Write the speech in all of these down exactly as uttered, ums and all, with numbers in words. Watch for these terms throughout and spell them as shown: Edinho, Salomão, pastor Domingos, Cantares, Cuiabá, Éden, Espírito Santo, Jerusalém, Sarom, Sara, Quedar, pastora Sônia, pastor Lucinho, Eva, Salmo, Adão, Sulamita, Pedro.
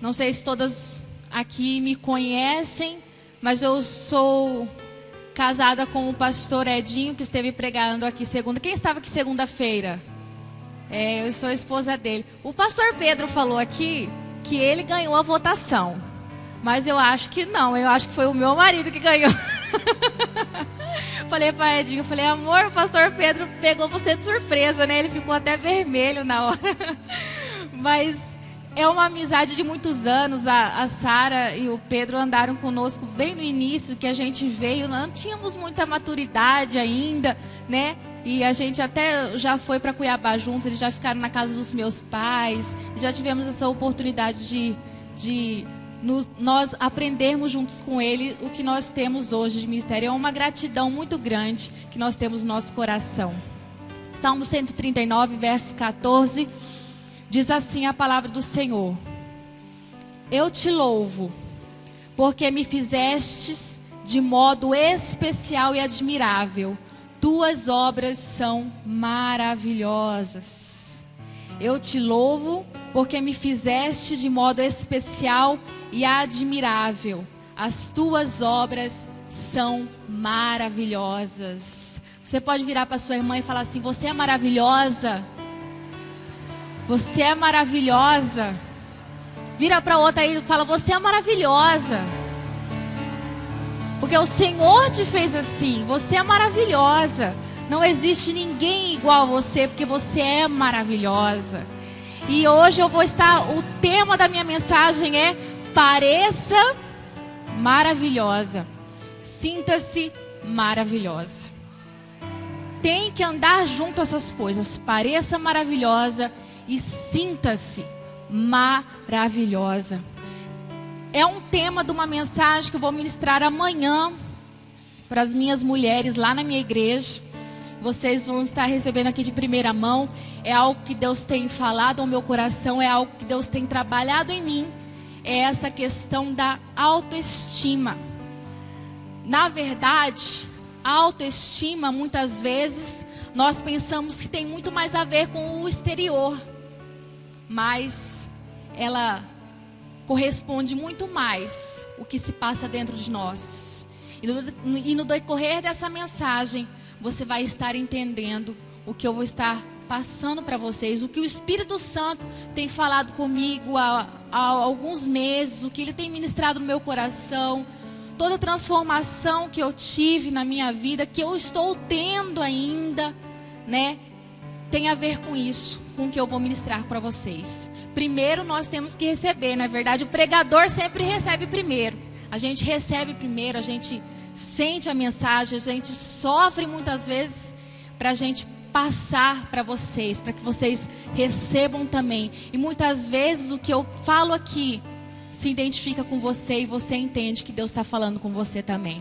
Não sei se todas aqui me conhecem, mas eu sou casada com o pastor Edinho, que esteve pregando aqui segunda. Quem estava aqui segunda-feira? É, eu sou a esposa dele. O pastor Pedro falou aqui que ele ganhou a votação, mas eu acho que não. Eu acho que foi o meu marido que ganhou. Falei para Edinho, falei, amor, o pastor Pedro pegou você de surpresa, né? Ele ficou até vermelho na hora. Mas é uma amizade de muitos anos. A, a Sara e o Pedro andaram conosco bem no início, que a gente veio, não tínhamos muita maturidade ainda, né? E a gente até já foi para Cuiabá juntos, eles já ficaram na casa dos meus pais, já tivemos essa oportunidade de, de nos, nós aprendermos juntos com ele o que nós temos hoje de ministério. É uma gratidão muito grande que nós temos no nosso coração. Salmo cento e trinta e nove, verso quatorze... diz assim a palavra do Senhor: eu te louvo, porque me fizestes de modo especial e admirável. Tuas obras são maravilhosas. Eu te louvo, porque me fizeste de modo especial e admirável. As tuas obras são maravilhosas. Você pode virar para sua irmã e falar assim: você é maravilhosa. Você é maravilhosa. Vira para outra aí e fala: você é maravilhosa. Porque o Senhor te fez assim. Você é maravilhosa. Não existe ninguém igual a você, porque você é maravilhosa. E hoje eu vou estar... O tema da minha mensagem é: pareça maravilhosa. Sinta-se maravilhosa. Tem que andar junto essas coisas. Pareça maravilhosa e sinta-se maravilhosa. É um tema de uma mensagem que eu vou ministrar amanhã para as minhas mulheres lá na minha igreja. Vocês vão estar recebendo aqui de primeira mão. É algo que Deus tem falado ao meu coração, é algo que Deus tem trabalhado em mim. É essa questão da autoestima. Na verdade, a autoestima, muitas vezes, nós pensamos que tem muito mais a ver com o exterior, mas ela corresponde muito mais o que se passa dentro de nós. E no, e no decorrer dessa mensagem, você vai estar entendendo o que eu vou estar passando para vocês, o que o Espírito Santo tem falado comigo há, há alguns meses, o que ele tem ministrado no meu coração, toda a transformação que eu tive na minha vida, que eu estou tendo ainda, né? Tem a ver com isso, com o que eu vou ministrar para vocês. Primeiro nós temos que receber, na verdade o pregador sempre recebe primeiro. A gente recebe primeiro, a gente sente a mensagem, a gente sofre muitas vezes para a gente passar para vocês, para que vocês recebam também. E muitas vezes o que eu falo aqui se identifica com você e você entende que Deus está falando com você também.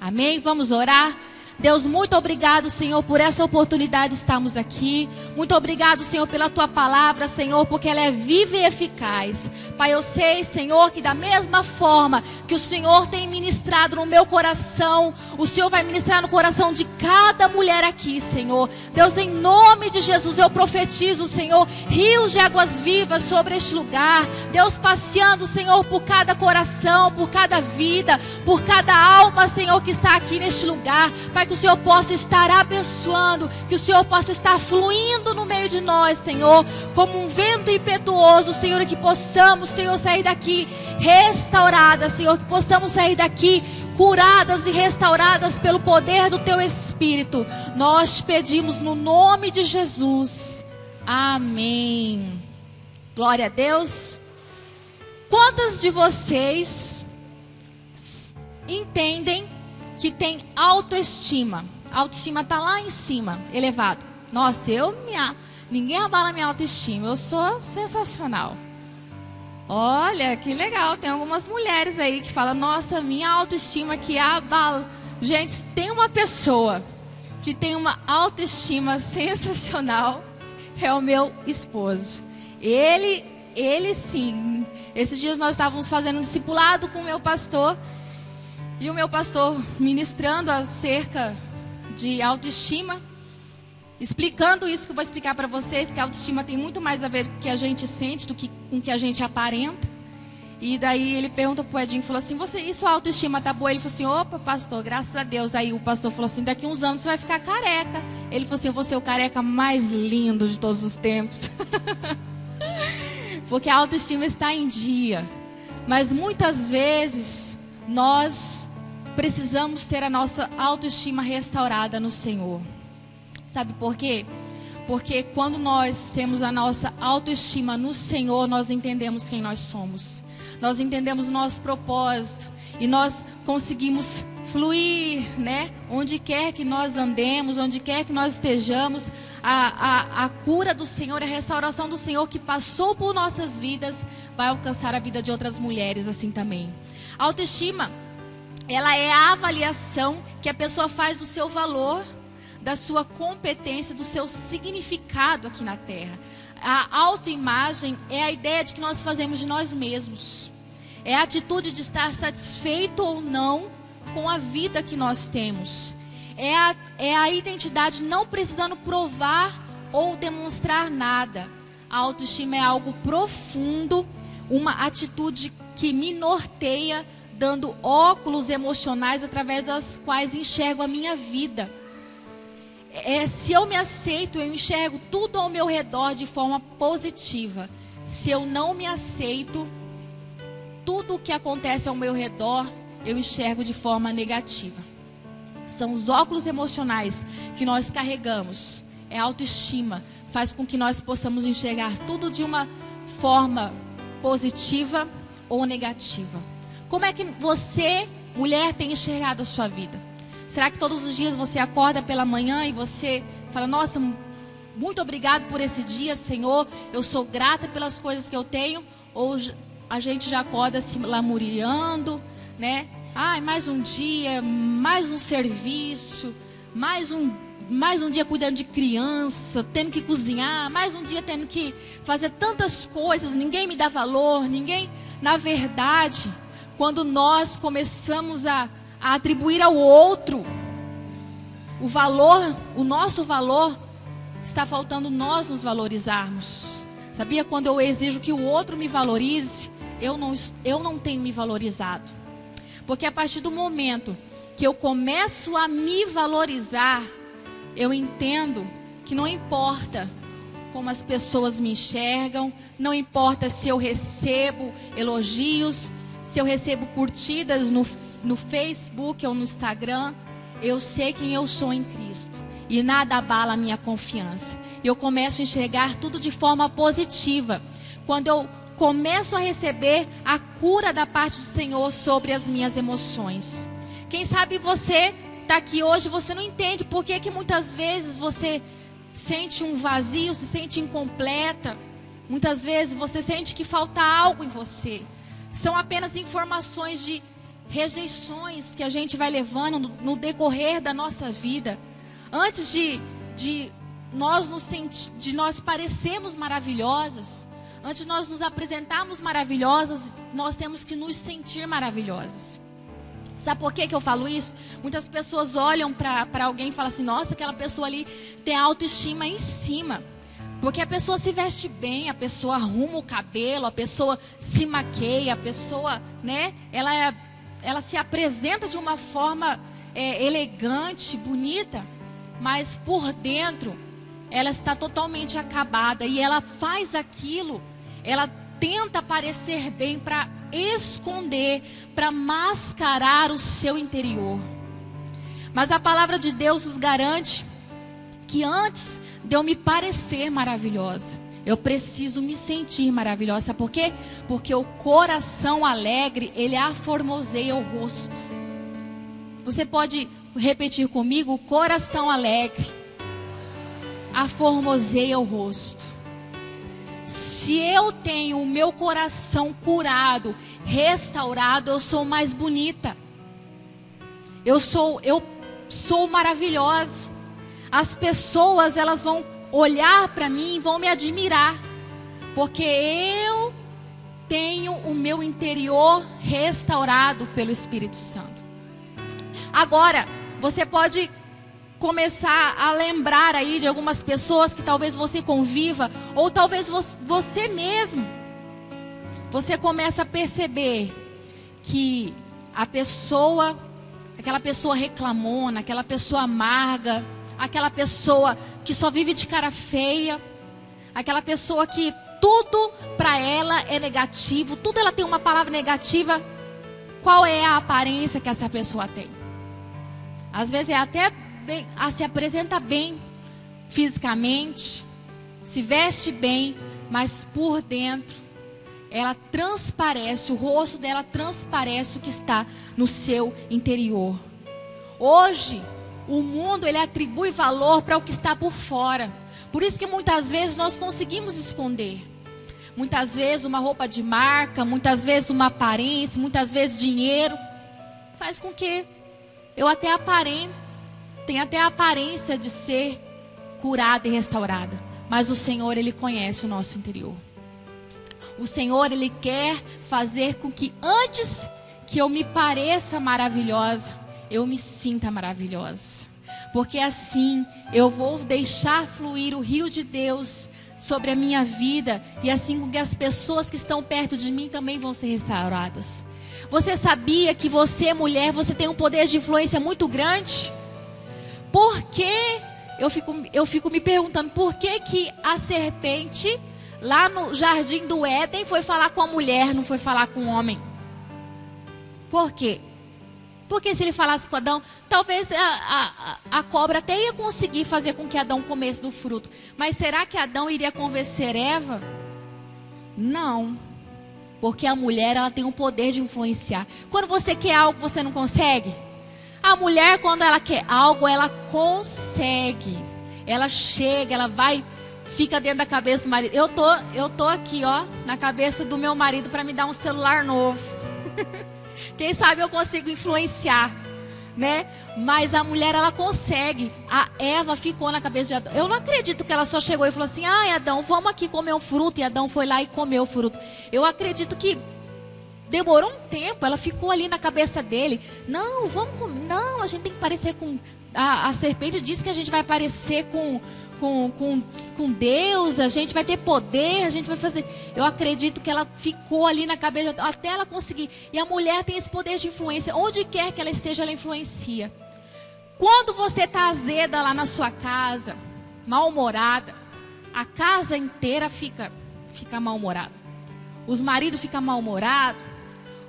Amém? Vamos orar? Deus, muito obrigado, Senhor, por essa oportunidade de estarmos aqui. Muito obrigado, Senhor, pela Tua palavra, Senhor, porque ela é viva e eficaz. Pai, eu sei, Senhor, que da mesma forma que o Senhor tem ministrado no meu coração, o Senhor vai ministrar no coração de cada mulher aqui, Senhor. Deus, em nome de Jesus, eu profetizo, Senhor, rios de águas vivas sobre este lugar. Deus, passeando, Senhor, por cada coração, por cada vida, por cada alma, Senhor, que está aqui neste lugar. Pai, que o Senhor possa estar abençoando, que o Senhor possa estar fluindo no meio de nós, Senhor, como um vento impetuoso, Senhor, e que possamos, Senhor, sair daqui restauradas, Senhor, que possamos sair daqui curadas e restauradas pelo poder do Teu Espírito. Nós te pedimos no nome de Jesus. Amém. Glória a Deus. Quantas de vocês entendem que tem autoestima? A autoestima está lá em cima, elevado. Nossa, eu minha, ninguém abala minha autoestima. Eu sou sensacional. Olha, que legal. Tem algumas mulheres aí que falam: nossa, minha autoestima que abala. Gente, tem uma pessoa que tem uma autoestima sensacional. É o meu esposo. Ele, ele sim. Esses dias nós estávamos fazendo um discipulado com o meu pastor. E o meu pastor ministrando acerca de autoestima, explicando isso que eu vou explicar para vocês, que a autoestima tem muito mais a ver com o que a gente sente do que com o que a gente aparenta. E daí ele pergunta pro Edinho, falou assim, você, e sua autoestima tá boa? Ele falou assim, opa, pastor, graças a Deus. Aí o pastor falou assim, daqui uns anos você vai ficar careca. Ele falou assim, eu vou ser o careca mais lindo de todos os tempos. Porque a autoestima está em dia. Mas muitas vezes nós precisamos ter a nossa autoestima restaurada no Senhor. Sabe por quê? Porque quando nós temos a nossa autoestima no Senhor, nós entendemos quem nós somos. Nós entendemos o nosso propósito e nós conseguimos fluir, né? Onde quer que nós andemos, onde quer que nós estejamos, a, a, a cura do Senhor, a restauração do Senhor que passou por nossas vidas vai alcançar a vida de outras mulheres assim também. A autoestima, ela é a avaliação que a pessoa faz do seu valor, da sua competência, do seu significado aqui na Terra. A autoimagem é a ideia de que nós fazemos de nós mesmos. É a atitude de estar satisfeito ou não com a vida que nós temos. É a, é a identidade não precisando provar ou demonstrar nada. A autoestima é algo profundo, uma atitude que me norteia, dando óculos emocionais através das quais enxergo a minha vida. É, se eu me aceito, eu enxergo tudo ao meu redor de forma positiva. Se eu não me aceito, tudo o que acontece ao meu redor, eu enxergo de forma negativa. São os óculos emocionais que nós carregamos. É autoestima. Faz com que nós possamos enxergar tudo de uma forma positiva ou negativa. Como é que você, mulher, tem enxergado a sua vida? Será que todos os dias você acorda pela manhã e você fala, nossa, muito obrigado por esse dia, Senhor, eu sou grata pelas coisas que eu tenho? Ou a gente já acorda se lamuriando, né? Ai, mais um dia, mais um serviço, mais um, mais um dia cuidando de criança, tendo que cozinhar, mais um dia tendo que fazer tantas coisas, ninguém me dá valor, ninguém, na verdade... Quando nós começamos a, a atribuir ao outro o valor, o nosso valor, está faltando nós nos valorizarmos. Sabia? Quando eu exijo que o outro me valorize, eu não, eu não tenho me valorizado. Porque a partir do momento que eu começo a me valorizar, eu entendo que não importa como as pessoas me enxergam, não importa se eu recebo elogios, se eu recebo curtidas no, no Facebook ou no Instagram, eu sei quem eu sou em Cristo. E nada abala a minha confiança. Eu começo a enxergar tudo de forma positiva. Quando eu começo a receber a cura da parte do Senhor sobre as minhas emoções. Quem sabe você está aqui hoje, você não entende por que que muitas vezes você sente um vazio, se sente incompleta. Muitas vezes você sente que falta algo em você. São apenas informações de rejeições que a gente vai levando no, no decorrer da nossa vida. Antes de, de, nós nos senti, de nós parecermos maravilhosas, antes de nós nos apresentarmos maravilhosas, nós temos que nos sentir maravilhosas. Sabe por que que eu falo isso? Muitas pessoas olham para alguém e falam assim, nossa, aquela pessoa ali tem a autoestima em cima. Porque a pessoa se veste bem, a pessoa arruma o cabelo, a pessoa se maqueia, a pessoa, né? Ela, ela se apresenta de uma forma é, elegante, bonita, mas por dentro ela está totalmente acabada e ela faz aquilo, ela tenta parecer bem para esconder, para mascarar o seu interior. Mas a palavra de Deus nos garante que antes de eu me parecer maravilhosa, eu preciso me sentir maravilhosa. Sabe por quê? Porque o coração alegre, ele aformoseia o rosto. Você pode repetir comigo? Coração alegre aformoseia o rosto. Se eu tenho o meu coração curado, restaurado, eu sou mais bonita. Eu sou, eu sou maravilhosa. As pessoas, elas vão olhar para mim e vão me admirar. Porque eu tenho o meu interior restaurado pelo Espírito Santo. Agora, você pode começar a lembrar aí de algumas pessoas que talvez você conviva. Ou talvez você mesmo. você começa a perceber que a pessoa, aquela pessoa reclamona, aquela pessoa amarga, aquela pessoa que só vive de cara feia, aquela pessoa que tudo para ela é negativo, tudo ela tem uma palavra negativa, qual é a aparência que essa pessoa tem? Às vezes é até bem, se apresenta bem fisicamente, se veste bem, mas por dentro ela transparece, o rosto dela transparece o que está no seu interior. Hoje, o mundo ele atribui valor para o que está por fora. Por isso que muitas vezes nós conseguimos esconder. Muitas vezes uma roupa de marca, muitas vezes uma aparência, muitas vezes dinheiro. Faz com que eu até aparente, tenha até a aparência de ser curada e restaurada. Mas o Senhor, Ele conhece o nosso interior. O Senhor, Ele quer fazer com que antes que eu me pareça maravilhosa, eu me sinta maravilhosa. Porque assim eu vou deixar fluir o rio de Deus sobre a minha vida. E assim com que as pessoas que estão perto de mim também vão ser restauradas. Você sabia que você, mulher, você tem um poder de influência muito grande? Por que, eu fico, eu fico me perguntando, por que que a serpente lá no jardim do Éden foi falar com a mulher, não foi falar com o homem? Por quê? Porque se ele falasse com Adão, talvez a, a, a cobra até ia conseguir fazer com que Adão comesse do fruto. Mas será que Adão iria convencer Eva? Não. Porque a mulher, ela tem o poder de influenciar. Quando você quer algo, você não consegue? A mulher, quando ela quer algo, ela consegue. Ela chega, ela vai, fica dentro da cabeça do marido. Eu tô, eu tô aqui, ó, na cabeça do meu marido para me dar um celular novo. Quem sabe eu consigo influenciar, né? Mas a mulher, ela consegue. A Eva ficou na cabeça de Adão. Eu não acredito que ela só chegou e falou assim: ah, Adão, vamos aqui comer um fruto. E Adão foi lá e comeu o fruto. Eu acredito que demorou um tempo. Ela ficou ali na cabeça dele. Não, vamos comer. Não, a gente tem que parecer com... A, a serpente disse que a gente vai parecer com, com, com, com Deus. A gente vai ter poder. A gente vai fazer... Eu acredito que ela ficou ali na cabeça de Adão até ela conseguir. E a mulher tem esse poder de influência. Onde quer que ela esteja, ela influencia. Quando você está azeda lá na sua casa, mal-humorada, a casa inteira fica, fica mal-humorada. Os maridos ficam mal-humorados,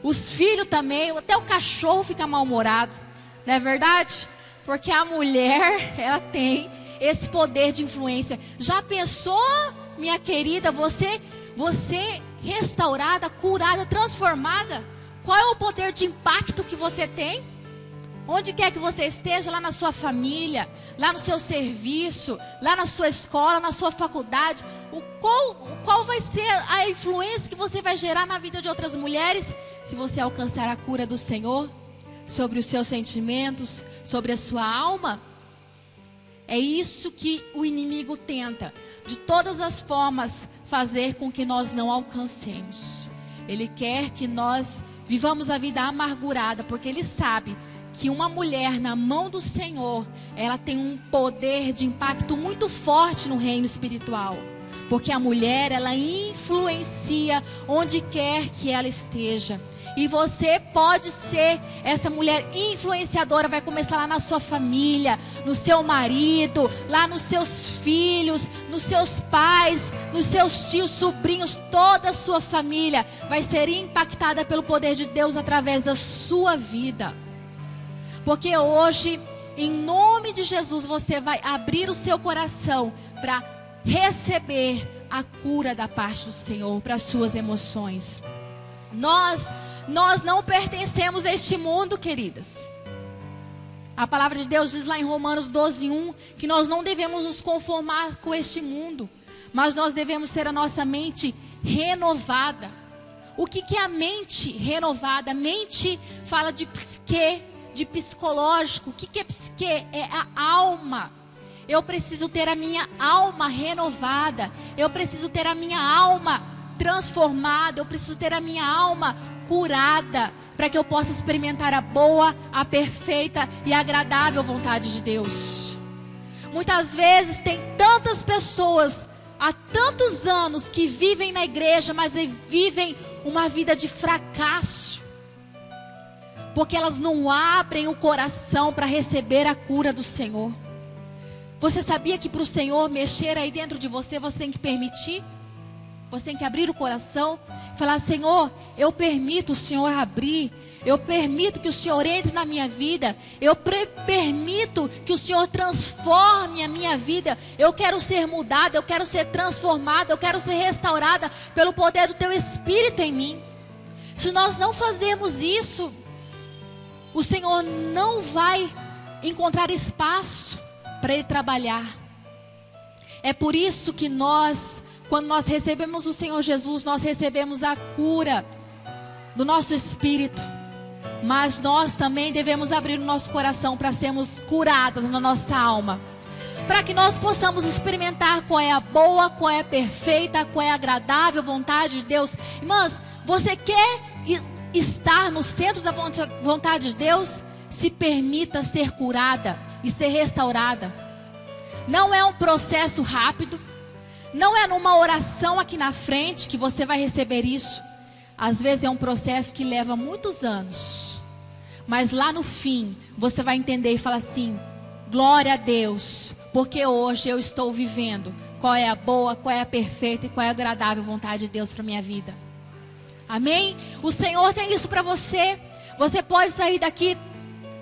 os filhos também, até o cachorro fica mal-humorado. Não é verdade? Porque a mulher, ela tem esse poder de influência. Já pensou, minha querida, você, você restaurada, curada, transformada? Qual é o poder de impacto que você tem? Onde quer que você esteja, lá na sua família, lá no seu serviço, lá na sua escola, na sua faculdade, o qual, qual vai ser a influência que você vai gerar na vida de outras mulheres se você alcançar a cura do Senhor sobre os seus sentimentos, sobre a sua alma? É isso que o inimigo tenta, de todas as formas, fazer com que nós não alcancemos. Ele quer que nós vivamos a vida amargurada, porque ele sabe que uma mulher na mão do Senhor, ela tem um poder de impacto muito forte no reino espiritual. Porque a mulher, ela influencia onde quer que ela esteja. E você pode ser essa mulher influenciadora. Vai começar lá na sua família, no seu marido, lá nos seus filhos, nos seus pais, nos seus tios, sobrinhos. Toda a sua família vai ser impactada pelo poder de Deus através da sua vida. Porque hoje, em nome de Jesus, você vai abrir o seu coração para receber a cura da parte do Senhor para as suas emoções. Nós, nós não pertencemos a este mundo, queridas. A palavra de Deus diz lá em Romanos doze, um, que nós não devemos nos conformar com este mundo, mas nós devemos ter a nossa mente renovada. O que que é a mente renovada? Mente fala de psique, de psicológico. O que que é psique? É a alma. Eu preciso ter a minha alma renovada, eu preciso ter a minha alma transformada, eu preciso ter a minha alma curada, para que eu possa experimentar a boa, a perfeita e agradável vontade de Deus. Muitas vezes tem tantas pessoas há tantos anos que vivem na igreja, mas vivem uma vida de fracasso, porque elas não abrem o coração para receber a cura do Senhor. Você sabia que para o Senhor mexer aí dentro de você, você tem que permitir? Você tem que abrir o coração e falar: Senhor, eu permito o Senhor abrir, eu permito que o Senhor entre na minha vida, eu permito que o Senhor transforme a minha vida. Eu quero ser mudada, eu quero ser transformada, eu quero ser restaurada pelo poder do Teu Espírito em mim. Se nós não fazermos isso, o Senhor não vai encontrar espaço para Ele trabalhar. É por isso que nós, quando nós recebemos o Senhor Jesus, nós recebemos a cura do nosso espírito. Mas nós também devemos abrir o nosso coração para sermos curadas na nossa alma, para que nós possamos experimentar qual é a boa, qual é a perfeita, qual é a agradável vontade de Deus. Irmãs, você quer estar no centro da vontade de Deus? Se permita ser curada e ser restaurada. Não é um processo rápido. Não é numa oração aqui na frente que você vai receber isso. Às vezes é um processo que leva muitos anos. Mas lá no fim, você vai entender e falar assim: glória a Deus, porque hoje eu estou vivendo qual é a boa, qual é a perfeita e qual é a agradável vontade de Deus para a minha vida. Amém? O Senhor tem isso para você. Você pode sair daqui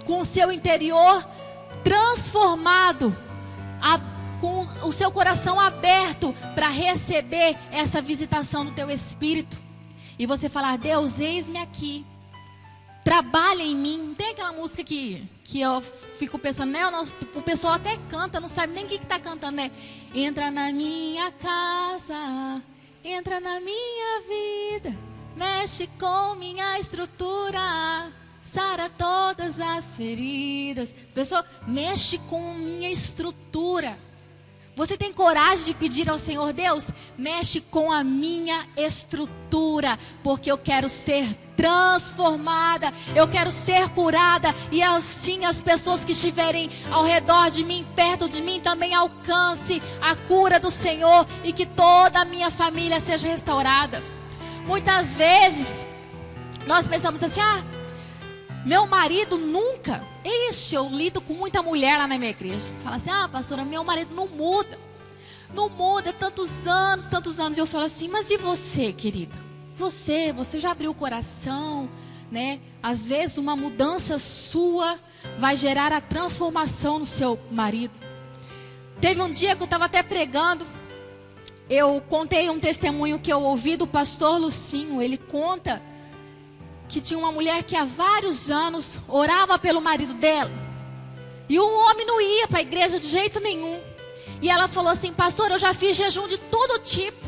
com o seu interior transformado, aberto, com o seu coração aberto para receber essa visitação do teu Espírito. E você falar: Deus, eis-me aqui, trabalha em mim. Tem aquela música que, que eu fico pensando, né? O pessoal até canta, não sabe nem o que está cantando, né? Entra na minha casa, entra na minha vida, mexe com minha estrutura, sara todas as feridas. Pessoal, mexe com minha estrutura. Você tem coragem de pedir ao Senhor: Deus, mexe com a minha estrutura, porque eu quero ser transformada, eu quero ser curada, e assim as pessoas que estiverem ao redor de mim, perto de mim, também alcance a cura do Senhor, e que toda a minha família seja restaurada. Muitas vezes nós pensamos assim: ah, meu marido nunca... Ixi, eu lido com muita mulher lá na minha igreja. Fala assim: ah, pastora, meu marido não muda. Não muda, tantos anos, tantos anos. Eu falo assim: mas e você, querida? Você, você já abriu o coração, né? Às vezes uma mudança sua vai gerar a transformação no seu marido. Teve um dia que eu estava até pregando. Eu contei um testemunho que eu ouvi do pastor Lucinho. Ele conta que tinha uma mulher que há vários anos orava pelo marido dela, e o homem não ia para a igreja de jeito nenhum. E ela falou assim: pastor, eu já fiz jejum de todo tipo,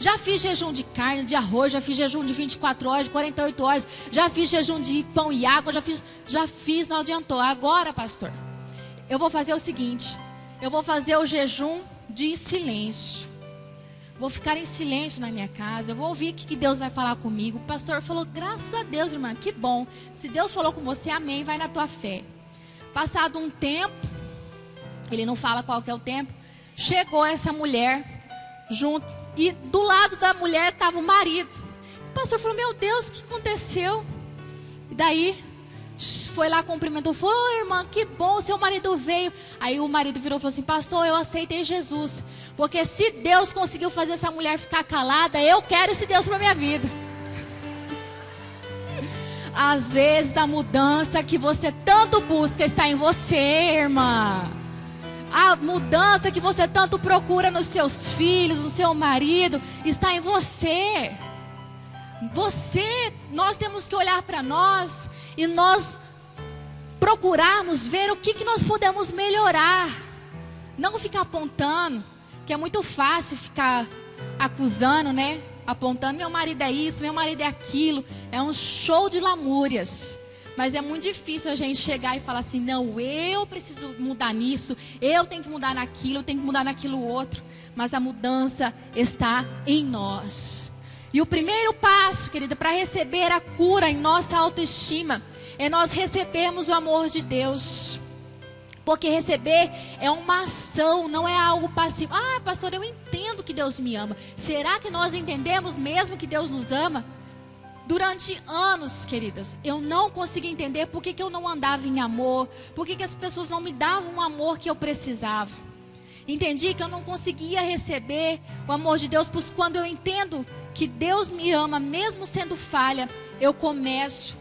já fiz jejum de carne, de arroz, já fiz jejum de vinte e quatro horas, de quarenta e oito horas, já fiz jejum de pão e água, já fiz, já fiz, não adiantou. Agora, pastor, eu vou fazer o seguinte: eu vou fazer o jejum de silêncio. Vou ficar em silêncio na minha casa, eu vou ouvir o que Deus vai falar comigo. O pastor falou: graças a Deus, irmã, que bom. Se Deus falou com você, amém, vai na tua fé. Passado um tempo, ele não fala qual que é o tempo, chegou essa mulher junto, e do lado da mulher estava o marido. O pastor falou: meu Deus, o que aconteceu? E daí foi lá, cumprimentou, falou: oh, irmã, que bom, seu marido veio. Aí o marido virou e falou assim: pastor, eu aceitei Jesus. Porque se Deus conseguiu fazer essa mulher ficar calada, eu quero esse Deus para minha vida. Às vezes a mudança que você tanto busca está em você, irmã. A mudança que você tanto procura nos seus filhos, no seu marido, está em você. Você, nós temos que olhar para nós e nós procurarmos ver o que, que nós podemos melhorar. Não ficar apontando. Que é muito fácil ficar acusando, né? Apontando: meu marido é isso, meu marido é aquilo. É um show de lamúrias. Mas é muito difícil a gente chegar e falar assim: não, eu preciso mudar nisso, eu tenho que mudar naquilo, eu tenho que mudar naquilo outro. Mas a mudança está em nós. E o primeiro passo, querida, para receber a cura em nossa autoestima é nós recebermos o amor de Deus. Porque receber é uma ação, não é algo passivo. Ah, pastor, eu entendo que Deus me ama. Será que nós entendemos mesmo que Deus nos ama? Durante anos, queridas, eu não conseguia entender por que que eu não andava em amor, por que que as pessoas não me davam o amor que eu precisava. Entendi que eu não conseguia receber o amor de Deus, pois quando eu entendo que Deus me ama, mesmo sendo falha, eu começo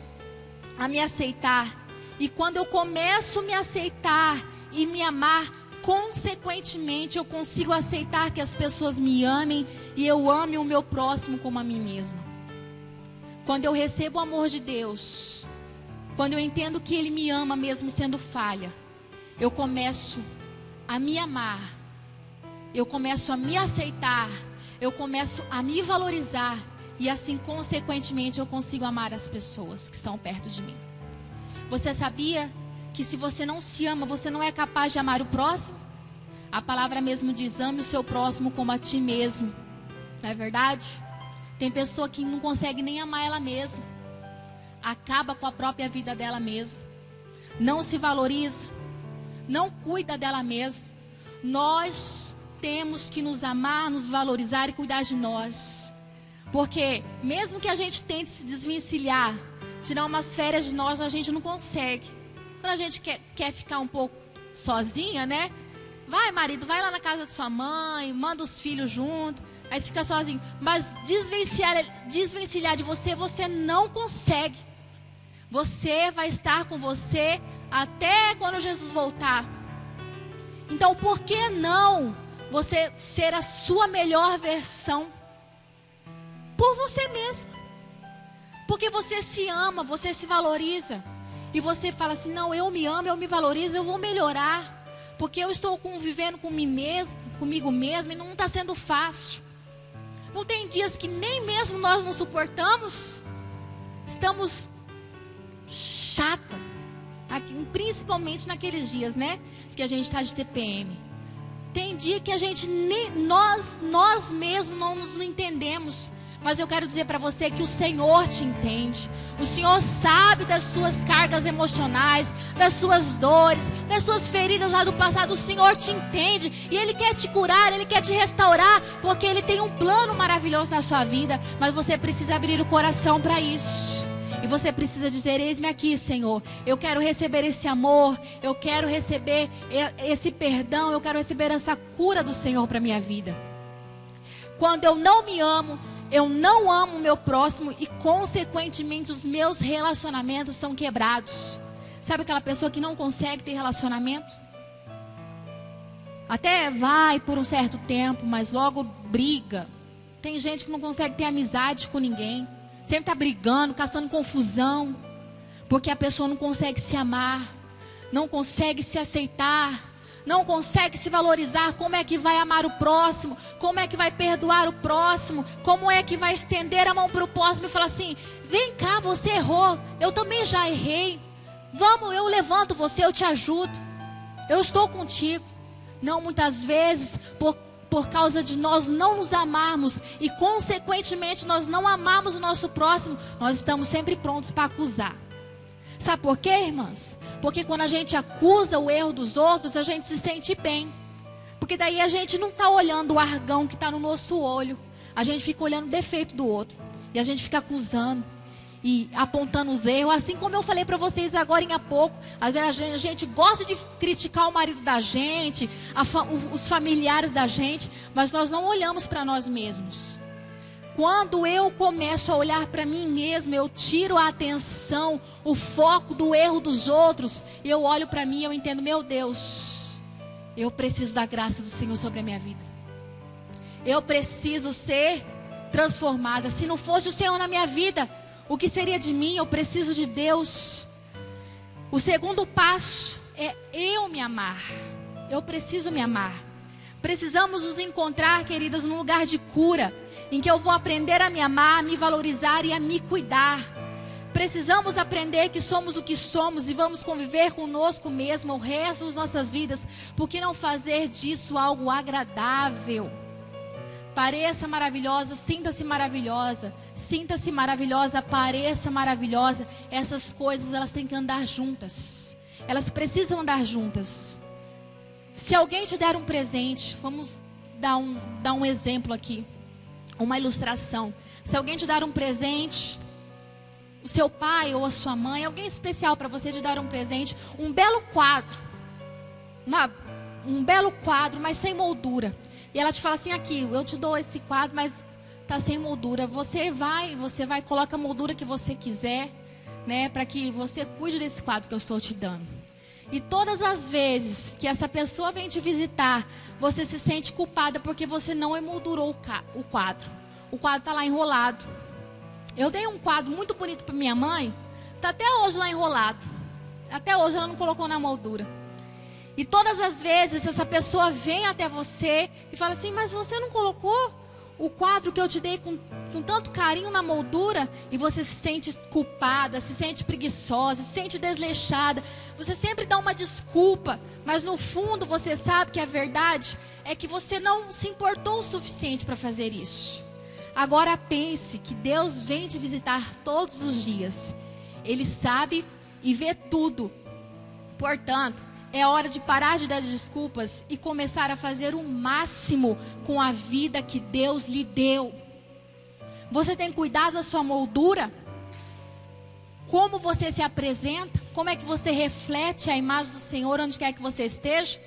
a me aceitar. E quando eu começo a me aceitar e me amar, consequentemente eu consigo aceitar que as pessoas me amem e eu ame o meu próximo como a mim mesma. Quando eu recebo o amor de Deus, quando eu entendo que Ele me ama mesmo sendo falha, eu começo a me amar, eu começo a me aceitar, eu começo a me valorizar e assim, consequentemente, eu consigo amar as pessoas que estão perto de mim. Você sabia que se você não se ama, você não é capaz de amar o próximo? A palavra mesmo diz, ame o seu próximo como a ti mesmo. Não é verdade? Tem pessoa que não consegue nem amar ela mesma. Acaba com a própria vida dela mesma. Não se valoriza. Não cuida dela mesma. Nós temos que nos amar, nos valorizar e cuidar de nós. Porque mesmo que a gente tente se desvencilhar, tirar umas férias de nós, a gente não consegue. Quando a gente quer, quer ficar um pouco sozinha, né? Vai, marido, vai lá na casa de sua mãe, manda os filhos junto. Aí você fica sozinho. Mas desvencilhar, desvencilhar de você, você não consegue. Você vai estar com você até quando Jesus voltar. Então, por que não você ser a sua melhor versão? Por você mesmo. Porque você se ama, você se valoriza. E você fala assim, não, eu me amo, eu me valorizo, eu vou melhorar. Porque eu estou convivendo com mim mesmo, comigo mesmo, e não está sendo fácil. Não tem dias que nem mesmo nós nos suportamos. Estamos chata, principalmente naqueles dias, né? Que a gente está de T P M. Tem dia que a gente nem nós, nós mesmos não nos entendemos. Mas eu quero dizer para você que o Senhor te entende. O Senhor sabe das suas cargas emocionais, das suas dores, das suas feridas lá do passado. O Senhor te entende e Ele quer te curar, Ele quer te restaurar, porque Ele tem um plano maravilhoso na sua vida. Mas você precisa abrir o coração para isso. E você precisa dizer, eis-me aqui, Senhor. Eu quero receber esse amor, eu quero receber esse perdão, eu quero receber essa cura do Senhor para a minha vida. Quando eu não me amo, eu não amo o meu próximo e, consequentemente, os meus relacionamentos são quebrados. Sabe aquela pessoa que não consegue ter relacionamento? Até vai por um certo tempo, mas logo briga. Tem gente que não consegue ter amizade com ninguém. Sempre está brigando, caçando confusão. Porque a pessoa não consegue se amar, não consegue se aceitar. Não consegue se valorizar, como é que vai amar o próximo, como é que vai perdoar o próximo, como é que vai estender a mão para o próximo e falar assim, vem cá, você errou, eu também já errei, vamos, eu levanto você, eu te ajudo, eu estou contigo. Não, muitas vezes, por, por causa de nós não nos amarmos e consequentemente nós não amarmos o nosso próximo, nós estamos sempre prontos para acusar. Sabe por quê, irmãs? Porque quando a gente acusa o erro dos outros, a gente se sente bem. Porque daí a gente não está olhando o argão que está no nosso olho. A gente fica olhando o defeito do outro. E a gente fica acusando e apontando os erros. Assim como eu falei para vocês agora em há pouco, às vezes a gente gosta de criticar o marido da gente, a fa- os familiares da gente, mas nós não olhamos para nós mesmos. Quando eu começo a olhar para mim mesmo, eu tiro a atenção, o foco do erro dos outros. Eu olho para mim e eu entendo, meu Deus, eu preciso da graça do Senhor sobre a minha vida. Eu preciso ser transformada. Se não fosse o Senhor na minha vida, o que seria de mim? Eu preciso de Deus. O segundo passo é eu me amar. Eu preciso me amar. Precisamos nos encontrar, queridas, num lugar de cura, em que eu vou aprender a me amar, a me valorizar e a me cuidar. Precisamos aprender que somos o que somos e vamos conviver conosco mesmo o resto das nossas vidas. Por que não fazer disso algo agradável? Pareça maravilhosa, sinta-se maravilhosa. Sinta-se maravilhosa, pareça maravilhosa. Essas coisas, elas têm que andar juntas. Elas precisam andar juntas. Se alguém te der um presente, vamos dar um, dar um exemplo aqui. Uma ilustração. Se alguém te dar um presente, o seu pai ou a sua mãe, alguém especial para você, de dar um presente, um belo quadro, uma, um belo quadro, mas sem moldura. E ela te fala assim: aqui, eu te dou esse quadro, mas tá sem moldura. Você vai, você vai, coloca a moldura que você quiser, né, para que você cuide desse quadro que eu estou te dando. E todas as vezes que essa pessoa vem te visitar, você se sente culpada porque você não emoldurou o quadro. O quadro tá lá enrolado. Eu dei um quadro muito bonito para minha mãe, tá até hoje lá enrolado. Até hoje ela não colocou na moldura. E todas as vezes essa pessoa vem até você e fala assim: mas você não colocou o quadro que eu te dei com, com tanto carinho na moldura? E você se sente culpada, se sente preguiçosa, se sente desleixada. Você sempre dá uma desculpa, mas no fundo você sabe que a verdade é que você não se importou o suficiente para fazer isso. Agora pense que Deus vem te visitar todos os dias. Ele sabe e vê tudo. Portanto, é hora de parar de dar desculpas e começar a fazer o máximo com a vida que Deus lhe deu. Você tem cuidado da sua moldura? Como você se apresenta? Como é que você reflete a imagem do Senhor onde quer que você esteja?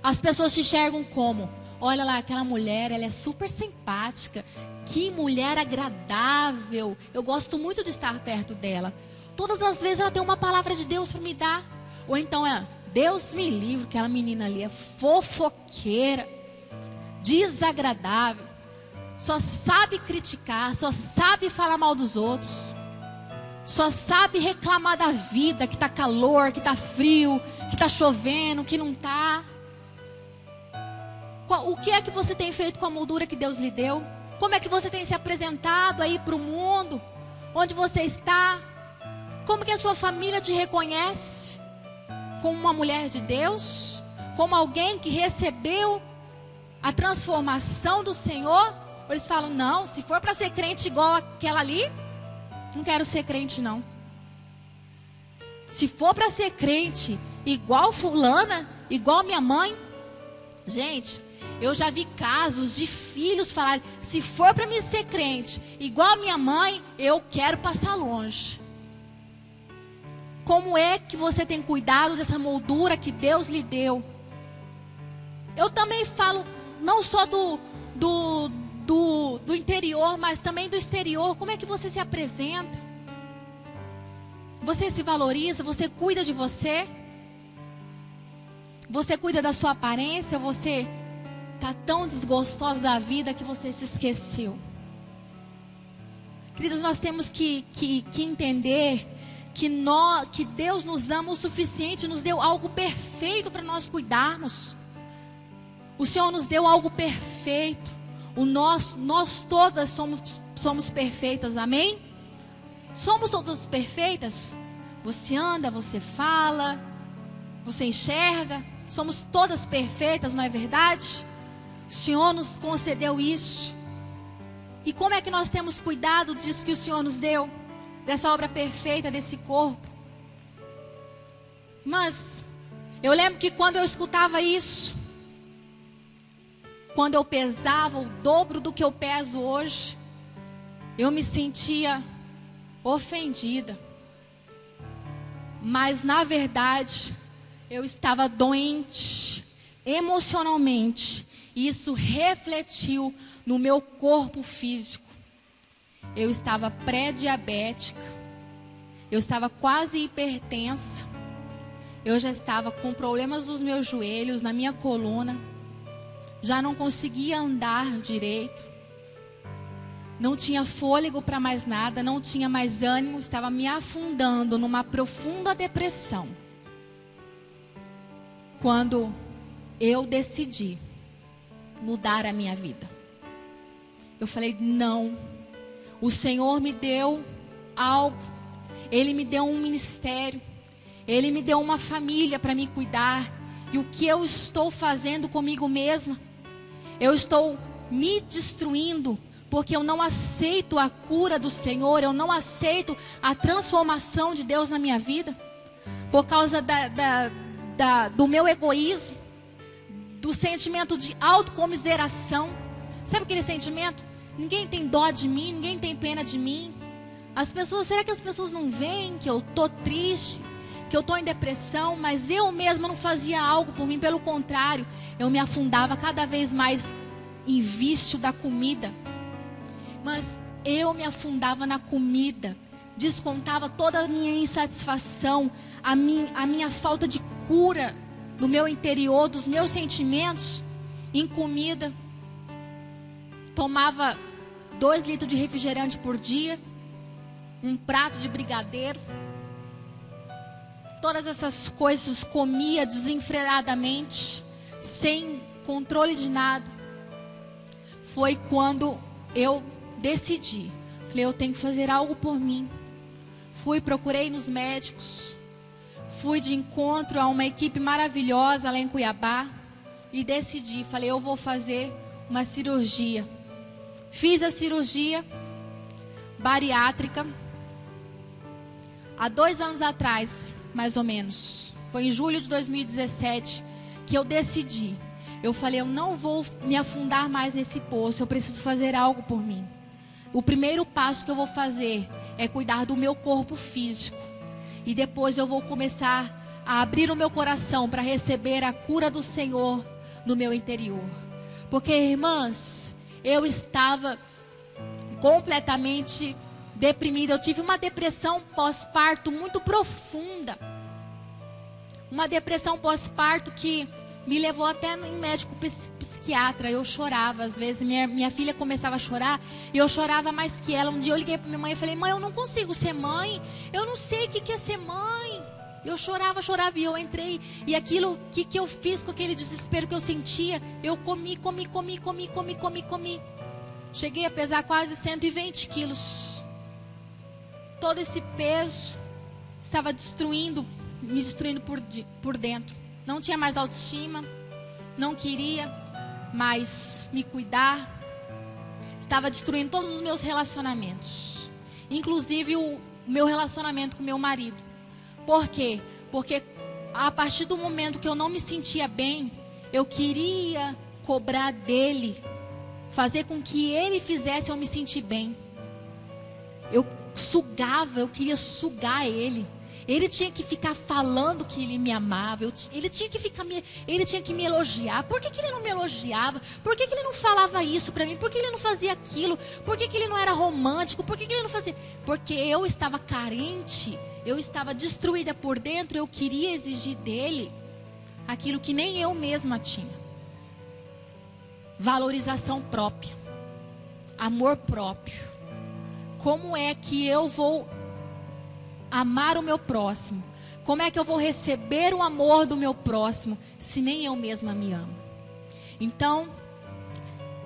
As pessoas te enxergam como? Olha lá, aquela mulher, ela é super simpática. Que mulher agradável. Eu gosto muito de estar perto dela. Todas as vezes ela tem uma palavra de Deus para me dar. Ou então é, Deus me livre, aquela menina ali é fofoqueira, desagradável, só sabe criticar, só sabe falar mal dos outros, só sabe reclamar da vida, que tá calor, que tá frio, que tá chovendo, que não tá. O que é que você tem feito com a moldura que Deus lhe deu? Como é que você tem se apresentado aí para o mundo? Onde você está? Como que a sua família te reconhece? Como uma mulher de Deus? Como alguém que recebeu a transformação do Senhor? Ou eles falam: não, se for para ser crente igual aquela ali, não quero ser crente não. Se for para ser crente igual fulana, igual minha mãe. Gente, eu já vi casos de filhos falarem: se for para mim ser crente igual a minha mãe, eu quero passar longe. Como é que você tem cuidado dessa moldura que Deus lhe deu? Eu também falo não só do, do, do, do interior, mas também do exterior. Como é que você se apresenta? Você se valoriza? Você cuida de você? Você cuida da sua aparência? Você está tão desgostosa da vida que você se esqueceu. Queridos, nós temos que, que, que entender que, nós, que Deus nos ama o suficiente, nos deu algo perfeito para nós cuidarmos. O Senhor nos deu algo perfeito. O nosso, nós todas somos, somos perfeitas, amém? Somos todas perfeitas? Você anda, você fala, você enxerga, somos todas perfeitas, não é verdade? O Senhor nos concedeu isso. E como é que nós temos cuidado disso que o Senhor nos deu? Dessa obra perfeita, desse corpo. Mas eu lembro que quando eu escutava isso, quando eu pesava o dobro do que eu peso hoje, eu me sentia ofendida. Mas na verdade, eu estava doente emocionalmente. Isso refletiu no meu corpo físico. Eu estava pré-diabética. Eu estava quase hipertensa. Eu já estava com problemas nos meus joelhos, na minha coluna. Já não conseguia andar direito. Não tinha fôlego para mais nada, não tinha mais ânimo. Estava me afundando numa profunda depressão. Quando eu decidi mudar a minha vida, eu falei: não, o Senhor me deu algo, Ele me deu um ministério, Ele me deu uma família para me cuidar, e o que eu estou fazendo comigo mesma? Eu estou me destruindo, porque eu não aceito a cura do Senhor, eu não aceito a transformação de Deus na minha vida, por causa da, da, da, do meu egoísmo, do sentimento de autocomiseração. Sabe aquele sentimento? Ninguém tem dó de mim, ninguém tem pena de mim. As pessoas, será que as pessoas não veem que eu tô triste, que eu tô em depressão, mas eu mesma não fazia algo por mim, pelo contrário, eu me afundava cada vez mais em vício da comida. Mas eu me afundava na comida, descontava toda a minha insatisfação, a minha, a minha falta de cura no meu interior, dos meus sentimentos, em comida. Tomava dois litros de refrigerante por dia, um prato de brigadeiro, todas essas coisas comia desenfreadamente, sem controle de nada. Foi quando eu decidi, falei, eu tenho que fazer algo por mim. Fui, procurei nos médicos, fui de encontro a uma equipe maravilhosa lá em Cuiabá e decidi, falei, eu vou fazer uma cirurgia. Fiz a cirurgia bariátrica há dois anos atrás, mais ou menos. Foi em julho de dois mil e dezessete que eu decidi. Eu falei, eu não vou me afundar mais nesse poço, eu preciso fazer algo por mim. O primeiro passo que eu vou fazer é cuidar do meu corpo físico. E depois eu vou começar a abrir o meu coração para receber a cura do Senhor no meu interior. Porque, irmãs, eu estava completamente deprimida. Eu tive uma depressão pós-parto muito profunda. Uma depressão pós-parto que me levou até em médico psiquiatra. Eu chorava às vezes. Minha, minha filha começava a chorar e eu chorava mais que ela. Um dia eu liguei para minha mãe e falei, mãe, eu não consigo ser mãe. Eu não sei o que, que é ser mãe. Eu chorava, chorava e eu entrei. E aquilo que, que eu fiz com aquele desespero que eu sentia, eu comi, comi, comi, comi, comi, comi, comi. Cheguei a pesar quase cento e vinte quilos. Todo esse peso estava destruindo, me destruindo por, por dentro. Não tinha mais autoestima, não queria mais me cuidar. Estava destruindo todos os meus relacionamentos, inclusive o meu relacionamento com meu marido. Por quê? Porque a partir do momento que eu não me sentia bem, eu queria cobrar dele, fazer com que ele fizesse eu me sentir bem. Eu sugava, eu queria sugar ele. Ele tinha que ficar falando que ele me amava. Eu, ele, tinha que ficar me, ele tinha que me elogiar. Por que que ele não me elogiava? Por que que ele não falava isso pra mim? Por que ele não fazia aquilo? Por que que ele não era romântico? Por que que ele não fazia... Porque eu estava carente. Eu estava destruída por dentro. Eu queria exigir dele aquilo que nem eu mesma tinha. Valorização própria. Amor próprio. Como é que eu vou... amar o meu próximo? Como é que eu vou receber o amor do meu próximo se nem eu mesma me amo? Então,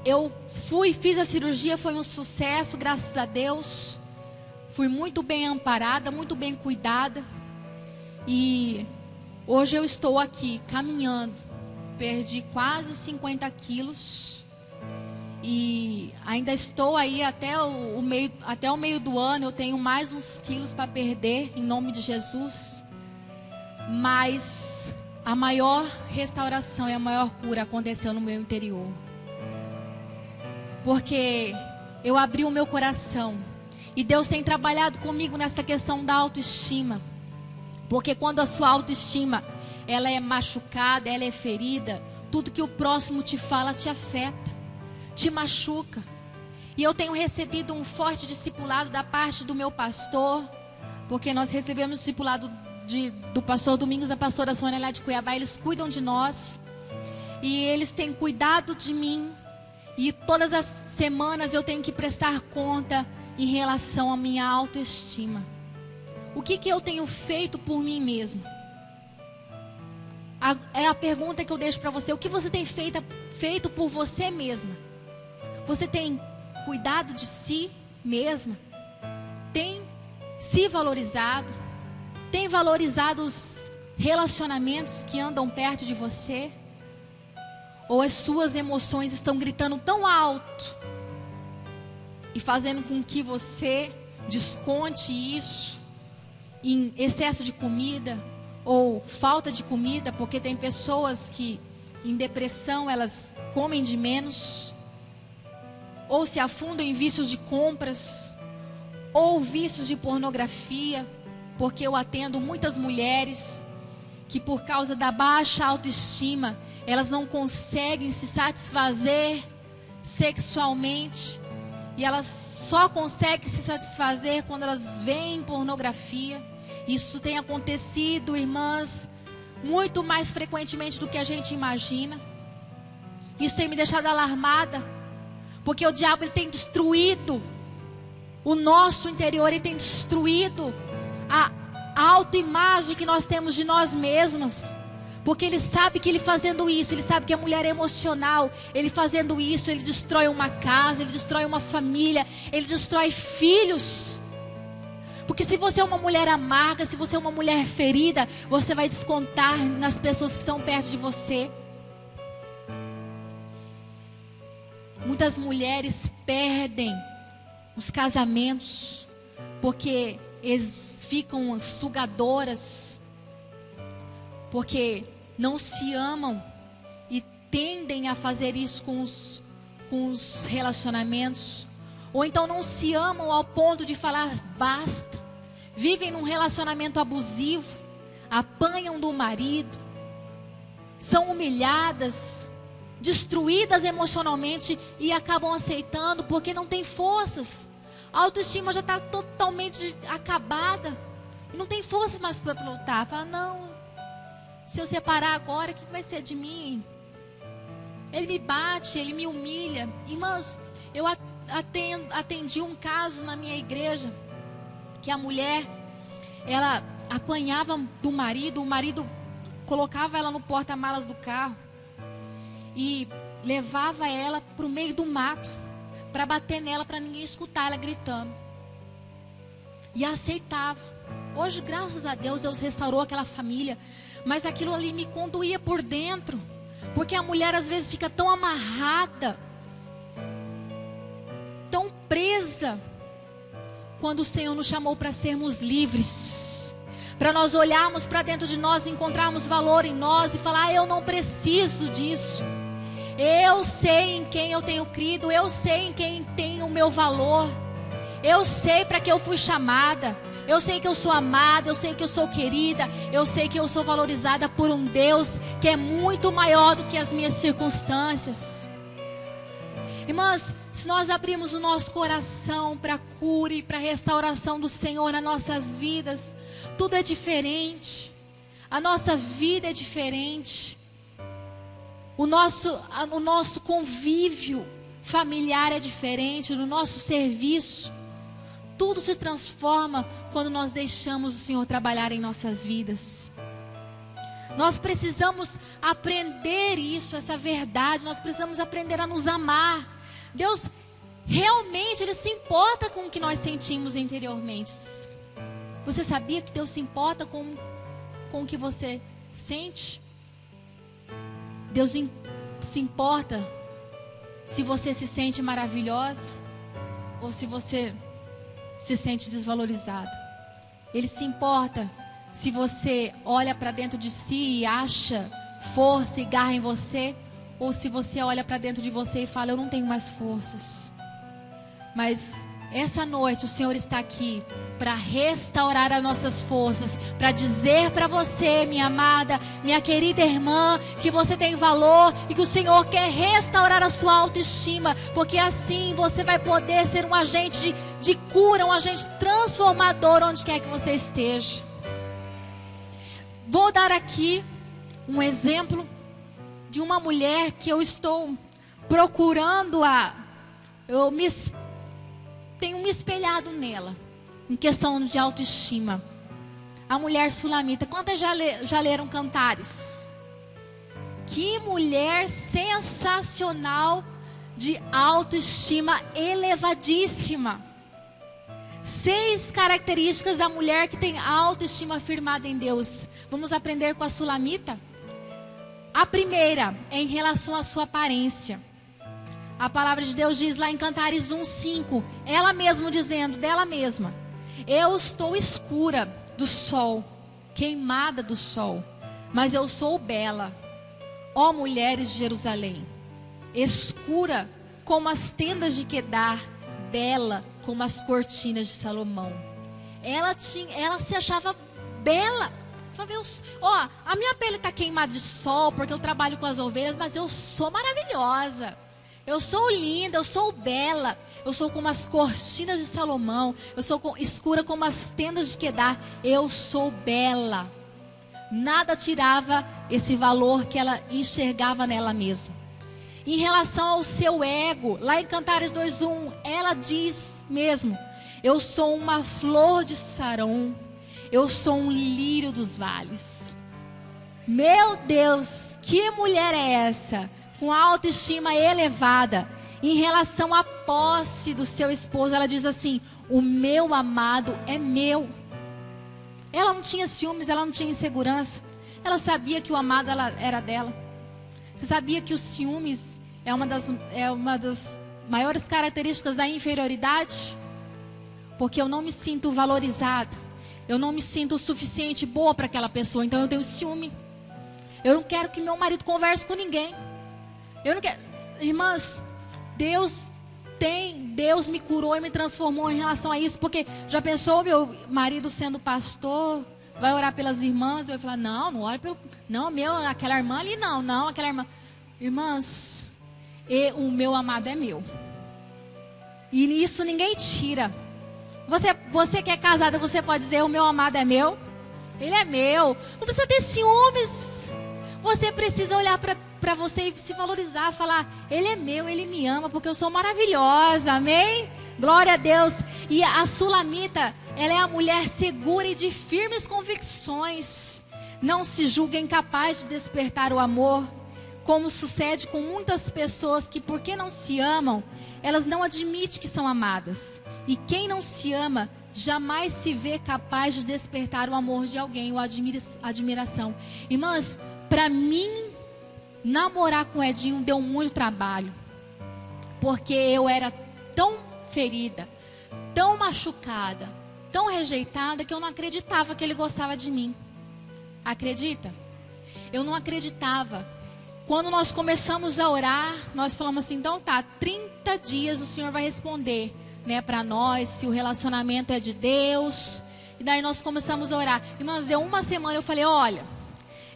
eu fui, fiz a cirurgia, foi um sucesso, graças a Deus. Fui muito bem amparada, muito bem cuidada. E hoje eu estou aqui, caminhando. Perdi quase cinquenta quilos. E ainda estou aí até o, o meio, até o meio do ano. Eu tenho mais uns quilos para perder, em nome de Jesus. Mas a maior restauração e a maior cura aconteceu no meu interior. Porque eu abri o meu coração. E Deus tem trabalhado comigo nessa questão da autoestima. Porque quando a sua autoestima, ela é machucada, ela é ferida, tudo que o próximo te fala te afeta, te machuca. E eu tenho recebido um forte discipulado da parte do meu pastor, porque nós recebemos discipulado de, do pastor Domingos, a pastora Sônia lá de Cuiabá. Eles cuidam de nós e eles têm cuidado de mim, e todas as semanas eu tenho que prestar conta em relação à minha autoestima. O que que eu tenho feito por mim mesmo? A, é a pergunta que eu deixo para você. O que você tem feito, feito por você mesma? Você tem cuidado de si mesma? Tem se valorizado? Tem valorizado os relacionamentos que andam perto de você? Ou as suas emoções estão gritando tão alto e fazendo com que você desconte isso em excesso de comida ou falta de comida? Porque tem pessoas que em depressão elas comem de menos, ou se afundam em vícios de compras, ou vícios de pornografia, porque eu atendo muitas mulheres que por causa da baixa autoestima, elas não conseguem se satisfazer sexualmente e elas só conseguem se satisfazer quando elas veem pornografia. Isso tem acontecido, irmãs, muito mais frequentemente do que a gente imagina. Isso tem me deixado alarmada, porque o diabo ele tem destruído o nosso interior, ele tem destruído a autoimagem que nós temos de nós mesmos. Porque ele sabe que ele fazendo isso, ele sabe que a mulher é emocional, ele fazendo isso, ele destrói uma casa, ele destrói uma família, ele destrói filhos. Porque se você é uma mulher amarga, se você é uma mulher ferida, você vai descontar nas pessoas que estão perto de você. Muitas mulheres perdem os casamentos porque eles ficam sugadoras, porque não se amam e tendem a fazer isso com os, com os relacionamentos. Ou então não se amam ao ponto de falar basta. Vivem num relacionamento abusivo, apanham do marido, são humilhadas, destruídas emocionalmente e acabam aceitando porque não tem forças. A autoestima já está totalmente acabada e não tem forças mais para lutar. Fala, não, se eu separar agora, o que vai ser de mim? Ele me bate, ele me humilha. Irmãos, eu atendo, atendi um caso na minha igreja, que a mulher, ela apanhava do marido, o marido colocava ela no porta-malas do carro e levava ela para o meio do mato, para bater nela, para ninguém escutar ela gritando. E aceitava. Hoje, graças a Deus, Deus restaurou aquela família. Mas aquilo ali me condoía por dentro. Porque a mulher às vezes fica tão amarrada, tão presa, quando o Senhor nos chamou para sermos livres. Para nós olharmos para dentro de nós, encontrarmos valor em nós e falar, ah, eu não preciso disso. Eu sei em quem eu tenho crido, eu sei em quem tem o meu valor. Eu sei para que eu fui chamada. Eu sei que eu sou amada, eu sei que eu sou querida, eu sei que eu sou valorizada por um Deus que é muito maior do que as minhas circunstâncias. Irmãs, se nós abrirmos o nosso coração para a cura e para a restauração do Senhor nas nossas vidas, tudo é diferente. A nossa vida é diferente. O nosso, o nosso convívio familiar é diferente, o nosso serviço. Tudo se transforma quando nós deixamos o Senhor trabalhar em nossas vidas. Nós precisamos aprender isso, essa verdade. Nós precisamos aprender a nos amar. Deus realmente Ele se importa com o que nós sentimos interiormente. Você sabia que Deus se importa com, com o que você sente? Deus se importa se você se sente maravilhosa ou se você se sente desvalorizado. Ele se importa se você olha para dentro de si e acha força e garra em você, ou se você olha para dentro de você e fala, eu não tenho mais forças. Mas essa noite o Senhor está aqui para restaurar as nossas forças, para dizer para você, minha amada, minha querida irmã, que você tem valor e que o Senhor quer restaurar a sua autoestima, porque assim você vai poder ser um agente de, de cura, um agente transformador onde quer que você esteja. Vou dar aqui um exemplo de uma mulher que eu estou procurando a... Eu me tenho me espelhado nela, em questão de autoestima. A mulher sulamita. Quantas já, le, já leram Cantares? Que mulher sensacional, de autoestima elevadíssima. Seis características da mulher que tem autoestima firmada em Deus. Vamos aprender com a sulamita? A primeira é em relação à sua aparência. A palavra de Deus diz lá em Cantares um, cinco, ela mesma dizendo, dela mesma, eu estou escura do sol, queimada do sol, mas eu sou bela, ó mulheres de Jerusalém, escura como as tendas de Quedar, bela como as cortinas de Salomão. Ela, tinha, ela se achava bela. Falava, eu, ó, a minha pele está queimada de sol porque eu trabalho com as ovelhas, mas eu sou maravilhosa. Eu sou linda, eu sou bela. Eu sou como as cortinas de Salomão. Eu sou com, escura como as tendas de Quedar. Eu sou bela. Nada tirava esse valor que ela enxergava nela mesma. Em relação ao seu ego, lá em Cantares dois um, ela diz mesmo: eu sou uma flor de Sarom, eu sou um lírio dos vales. Meu Deus, que mulher é essa? Com autoestima elevada. Em relação à posse do seu esposo, ela diz assim: o meu amado é meu. Ela não tinha ciúmes, ela não tinha insegurança. Ela sabia que o amado era dela. Você sabia que o ciúmes é uma das, é uma das maiores características da inferioridade? Porque eu não me sinto valorizada. Eu não me sinto o suficiente boa para aquela pessoa. Então eu tenho ciúme. Eu não quero que meu marido converse com ninguém. Eu não quero... Irmãs, Deus tem... Deus me curou e me transformou em relação a isso. Porque já pensou meu marido sendo pastor... Vai orar pelas irmãs, vai falar, não, não ora pelo... Não, meu, aquela irmã ali, não, não, aquela irmã... Irmãs, e o meu amado é meu. E isso ninguém tira. Você, você que é casada, você pode dizer, o meu amado é meu? Ele é meu. Não precisa ter ciúmes. Você precisa olhar para você e se valorizar, falar, ele é meu, ele me ama, porque eu sou maravilhosa, amém? Glória a Deus. E a Sulamita, ela é a mulher segura e de firmes convicções. Não se julga incapaz de despertar o amor, como sucede com muitas pessoas que, porque não se amam, elas não admitem que são amadas. E quem não se ama jamais se vê capaz de despertar o amor de alguém ou a admiração. Irmãs, para mim, namorar com o Edinho deu muito trabalho, porque eu era tão ferida, tão machucada, tão rejeitada, que eu não acreditava que ele gostava de mim. Acredita? Eu não acreditava. Quando nós começamos a orar, nós falamos assim, então tá, trinta dias o Senhor vai responder, né, para nós, se o relacionamento é de Deus. E daí nós começamos a orar. Irmãos, deu uma semana, eu falei, olha,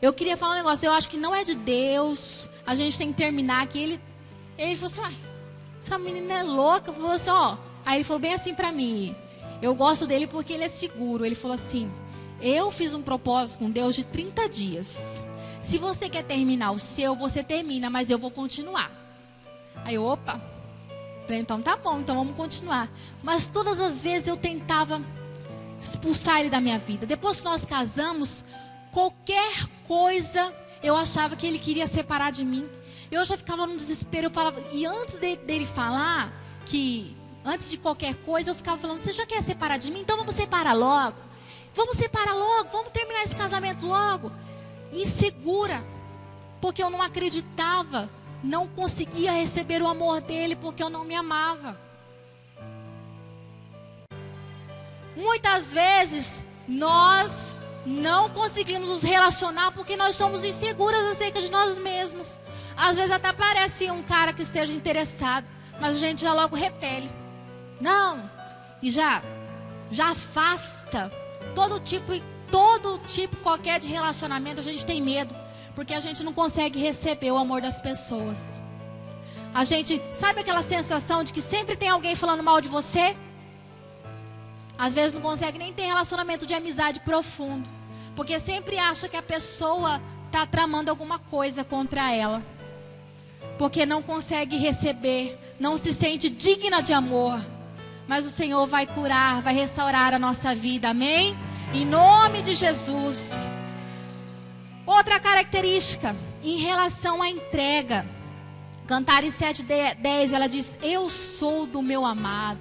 eu queria falar um negócio, eu acho que não é de Deus, a gente tem que terminar aqui. Ele, ele falou assim, ah, essa menina é louca, falou assim, ó. Aí ele falou bem assim pra mim, eu gosto dele porque ele é seguro. Ele falou assim, eu fiz um propósito com Deus de trinta dias. Se você quer terminar o seu, você termina, mas eu vou continuar. Aí eu, opa, falei, então tá bom, então vamos continuar. Mas todas as vezes eu tentava expulsar ele da minha vida. Depois que nós casamos, qualquer coisa eu achava que ele queria separar de mim. Eu já ficava num desespero, eu falava, e antes de, dele falar, que antes de qualquer coisa, eu ficava falando, você já quer separar de mim? Então vamos separar logo, vamos separar logo, vamos terminar esse casamento logo. Insegura, porque eu não acreditava, não conseguia receber o amor dele, porque eu não me amava. Muitas vezes, nós não conseguimos nos relacionar, porque nós somos inseguras acerca de nós mesmos. Às vezes até parece um cara que esteja interessado, mas a gente já logo repele. Não, e já, já afasta todo tipo e todo tipo qualquer de relacionamento. A gente tem medo, porque a gente não consegue receber o amor das pessoas. A gente, sabe aquela sensação de que sempre tem alguém falando mal de você? Às vezes não consegue nem ter relacionamento de amizade profundo, porque sempre acha que a pessoa está tramando alguma coisa contra ela. Porque não consegue receber, não se sente digna de amor. Mas o Senhor vai curar, vai restaurar a nossa vida, amém? Em nome de Jesus. Outra característica, em relação à entrega. Cantares sete, dez, ela diz, eu sou do meu amado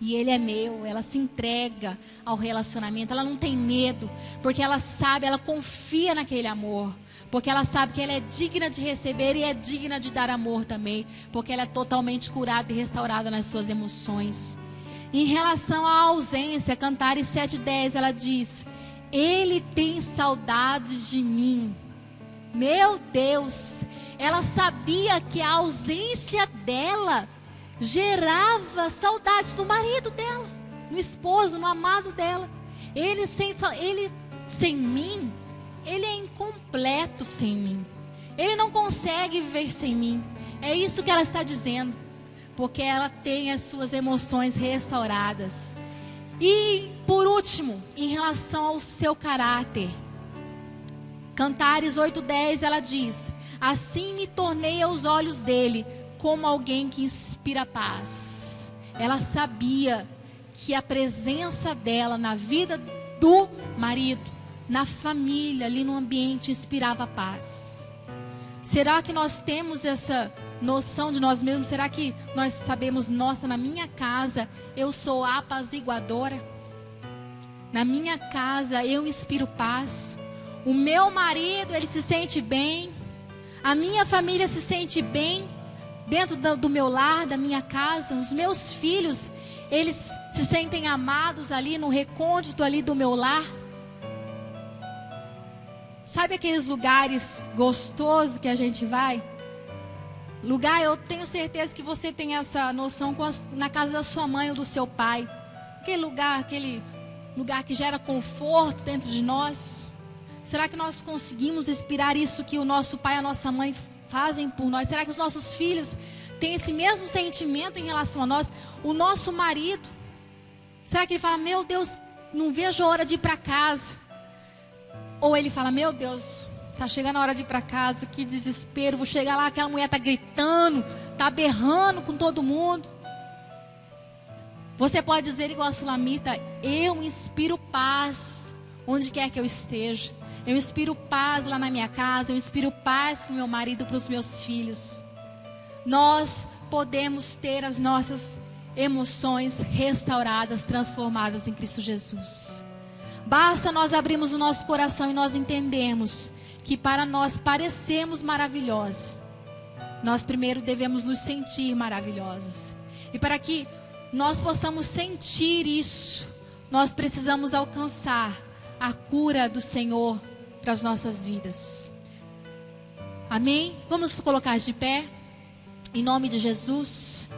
e ele é meu. Ela se entrega ao relacionamento, ela não tem medo, porque ela sabe, ela confia naquele amor, porque ela sabe que ela é digna de receber e é digna de dar amor também, porque ela é totalmente curada e restaurada nas suas emoções. Em relação à ausência, Cantares sete, dez, ela diz, ele tem saudades de mim. Meu Deus, ela sabia que a ausência dela gerava saudades do marido dela, no esposo, no amado dela. Ele sem, ele sem mim, ele é incompleto sem mim. Ele não consegue viver sem mim. É isso que ela está dizendo. Porque ela tem as suas emoções restauradas. E por último, em relação ao seu caráter. Cantares oito, dez, ela diz: assim me tornei aos olhos dele como alguém que inspira paz. Ela sabia que a presença dela na vida do marido, na família, ali no ambiente, inspirava paz. Será que nós temos essa noção de nós mesmos? Será que nós sabemos, nossa, na minha casa eu sou apaziguadora? Na minha casa eu inspiro paz? O meu marido, ele se sente bem? A minha família se sente bem? Dentro do, do meu lar, da minha casa, os meus filhos, eles se sentem amados ali no recôndito ali do meu lar? Sabe aqueles lugares gostosos que a gente vai? Lugar, eu tenho certeza que você tem essa noção com a, na casa da sua mãe ou do seu pai. Aquele lugar, aquele lugar que gera conforto dentro de nós. Será que nós conseguimos inspirar isso que o nosso pai e a nossa mãe fazem por nós? Será que os nossos filhos têm esse mesmo sentimento em relação a nós? O nosso marido, será que ele fala, meu Deus, não vejo a hora de ir para casa? Ou ele fala, meu Deus, tá chegando a hora de ir para casa, que desespero, vou chegar lá, aquela mulher tá gritando, tá berrando com todo mundo. Você pode dizer igual a Sulamita: eu inspiro paz onde quer que eu esteja. Eu inspiro paz lá na minha casa, eu inspiro paz para o meu marido, para os meus filhos. Nós podemos ter as nossas emoções restauradas, transformadas em Cristo Jesus. Basta nós abrirmos o nosso coração e nós entendermos que para nós parecermos maravilhosos, nós primeiro devemos nos sentir maravilhosos. E para que nós possamos sentir isso, nós precisamos alcançar a cura do Senhor para as nossas vidas. Amém? Vamos nos colocar de pé, em nome de Jesus.